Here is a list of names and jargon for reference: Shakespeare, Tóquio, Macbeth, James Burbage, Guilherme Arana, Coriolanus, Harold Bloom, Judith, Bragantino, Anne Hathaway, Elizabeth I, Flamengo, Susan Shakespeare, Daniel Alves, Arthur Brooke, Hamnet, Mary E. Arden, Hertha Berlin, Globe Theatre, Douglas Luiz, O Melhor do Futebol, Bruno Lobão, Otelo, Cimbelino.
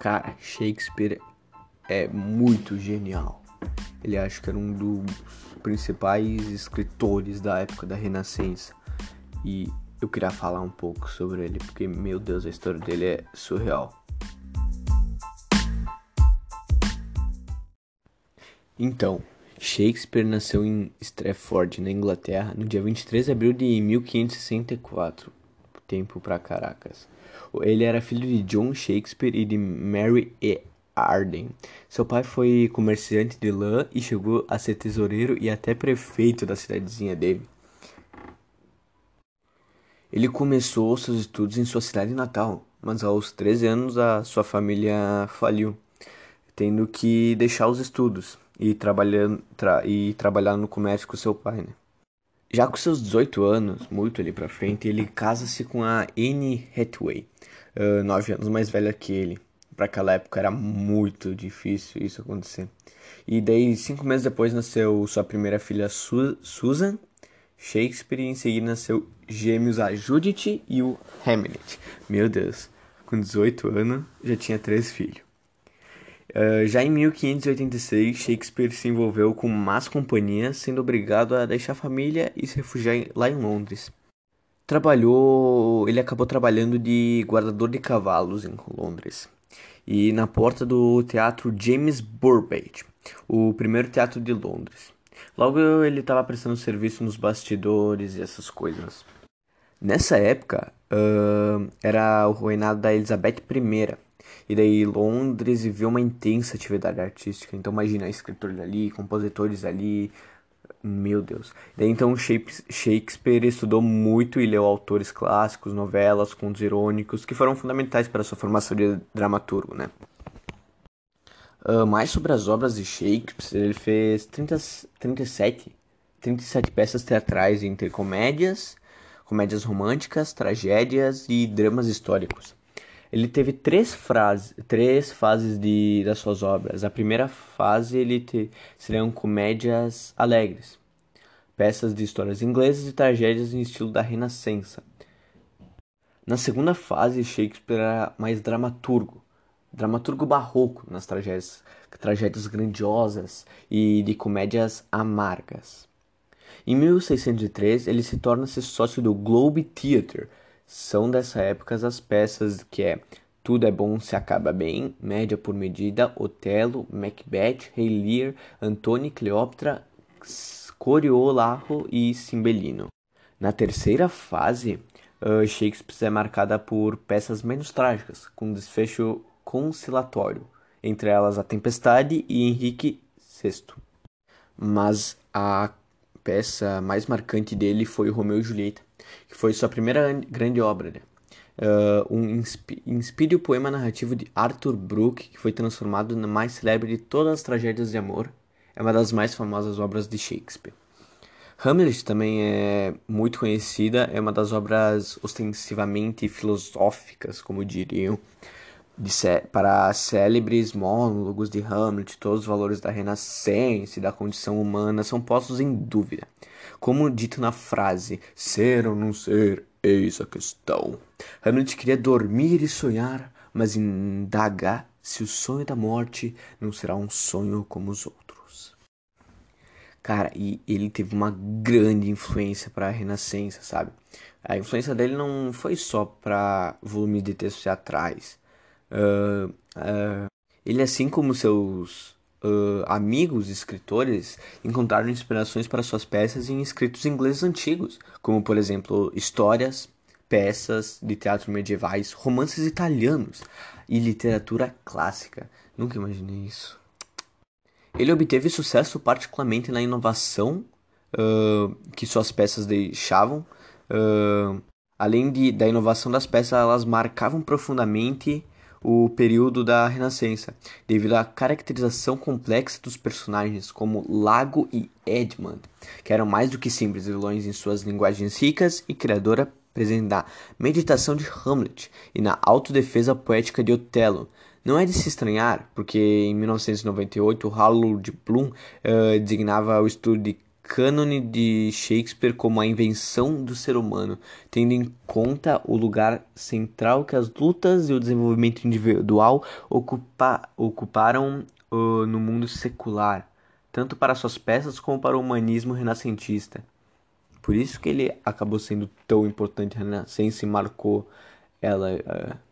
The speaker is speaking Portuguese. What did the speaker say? Cara, Shakespeare é muito genial. Ele acho que era um dos principais escritores da época da Renascença. E eu queria falar um pouco sobre ele, porque, meu Deus, a história dele é surreal. Então, Shakespeare nasceu em Stratford, na Inglaterra, no dia 23 de abril de 1564, tempo pra Caracas. Ele era filho de John Shakespeare e de Mary E. Arden. Seu pai foi comerciante de lã e chegou a ser tesoureiro e até prefeito da cidadezinha dele. Ele começou seus estudos em sua cidade natal, mas aos 13 anos a sua família faliu, tendo que deixar os estudos e trabalhar no comércio com seu pai, né? Já com seus 18 anos, muito ali pra frente, ele casa-se com a Anne Hathaway, 9 anos mais velha que ele. Pra aquela época era muito difícil isso acontecer. E daí, 5 meses depois, nasceu sua primeira filha, Susan Shakespeare, e em seguida nasceu gêmeos, a Judith e o Hamnet. Meu Deus, com 18 anos já tinha 3 filhos. Já em 1586, Shakespeare se envolveu com más companhias, sendo obrigado a deixar a família e se refugiar lá em Londres. Ele acabou trabalhando de guardador de cavalos em Londres. E na porta do teatro James Burbage, o primeiro teatro de Londres. Logo ele estava prestando serviço nos bastidores e essas coisas. Nessa época, era o reinado da Elizabeth I. E daí Londres viveu uma intensa atividade artística. Então imagina, escritores ali, compositores ali, meu Deus. E daí então Shakespeare estudou muito e leu autores clássicos, novelas, contos irônicos, que foram fundamentais para sua formação de dramaturgo, né? Mais sobre as obras de Shakespeare, ele fez 37 peças teatrais entre comédias românticas, tragédias e dramas históricos. Ele teve três fases das suas obras. A primeira fase seriam comédias alegres, peças de histórias inglesas e tragédias em estilo da Renascença. Na segunda fase, Shakespeare era mais dramaturgo barroco nas tragédias grandiosas e de comédias amargas. Em 1603, ele se torna-se sócio do Globe Theatre. São dessa época as peças que é Tudo é Bom Se Acaba Bem, Média por Medida, Otelo, Macbeth, Rei Lear, Antônio e Cleópatra, Coriolanus e Cimbelino. Na terceira fase, Shakespeare é marcada por peças menos trágicas, com desfecho conciliatório, entre elas A Tempestade e Henrique VI. Mas a peça mais marcante dele foi Romeu e Julieta, que foi sua primeira grande obra, né? Inspira o poema narrativo de Arthur Brooke, que foi transformado na mais célebre de todas as tragédias de amor. É uma das mais famosas obras de Shakespeare. Hamlet também é muito conhecida, é uma das obras ostensivamente filosóficas, como diriam, para célebres monólogos de Hamlet. Todos os valores da Renascença e da condição humana são postos em dúvida. Como dito na frase, ser ou não ser, eis a questão. Hamlet queria dormir e sonhar, mas indaga se o sonho da morte não será um sonho como os outros. Cara, e ele teve uma grande influência para a Renascença, sabe? A influência dele não foi só para volumes de textos teatrais. Ele, assim como seus amigos escritores, encontraram inspirações para suas peças em escritos ingleses antigos, como por exemplo histórias, peças de teatro medievais, romances italianos e literatura clássica. Nunca imaginei isso. Ele obteve sucesso particularmente na inovação que suas peças deixavam. Além da inovação das peças, elas marcavam profundamente o período da Renascença, devido à caracterização complexa dos personagens, como Lago e Edmund, que eram mais do que simples vilões em suas linguagens ricas e criadora, presente na meditação de Hamlet e na autodefesa poética de Otelo. Não é de se estranhar, porque em 1998 Harold Bloom designava o estudo de cânone de Shakespeare como a invenção do ser humano, tendo em conta o lugar central que as lutas e o desenvolvimento individual ocuparam no mundo secular, tanto para suas peças como para o humanismo renascentista. Por isso que ele acabou sendo tão importante na Renascença e marcou ela...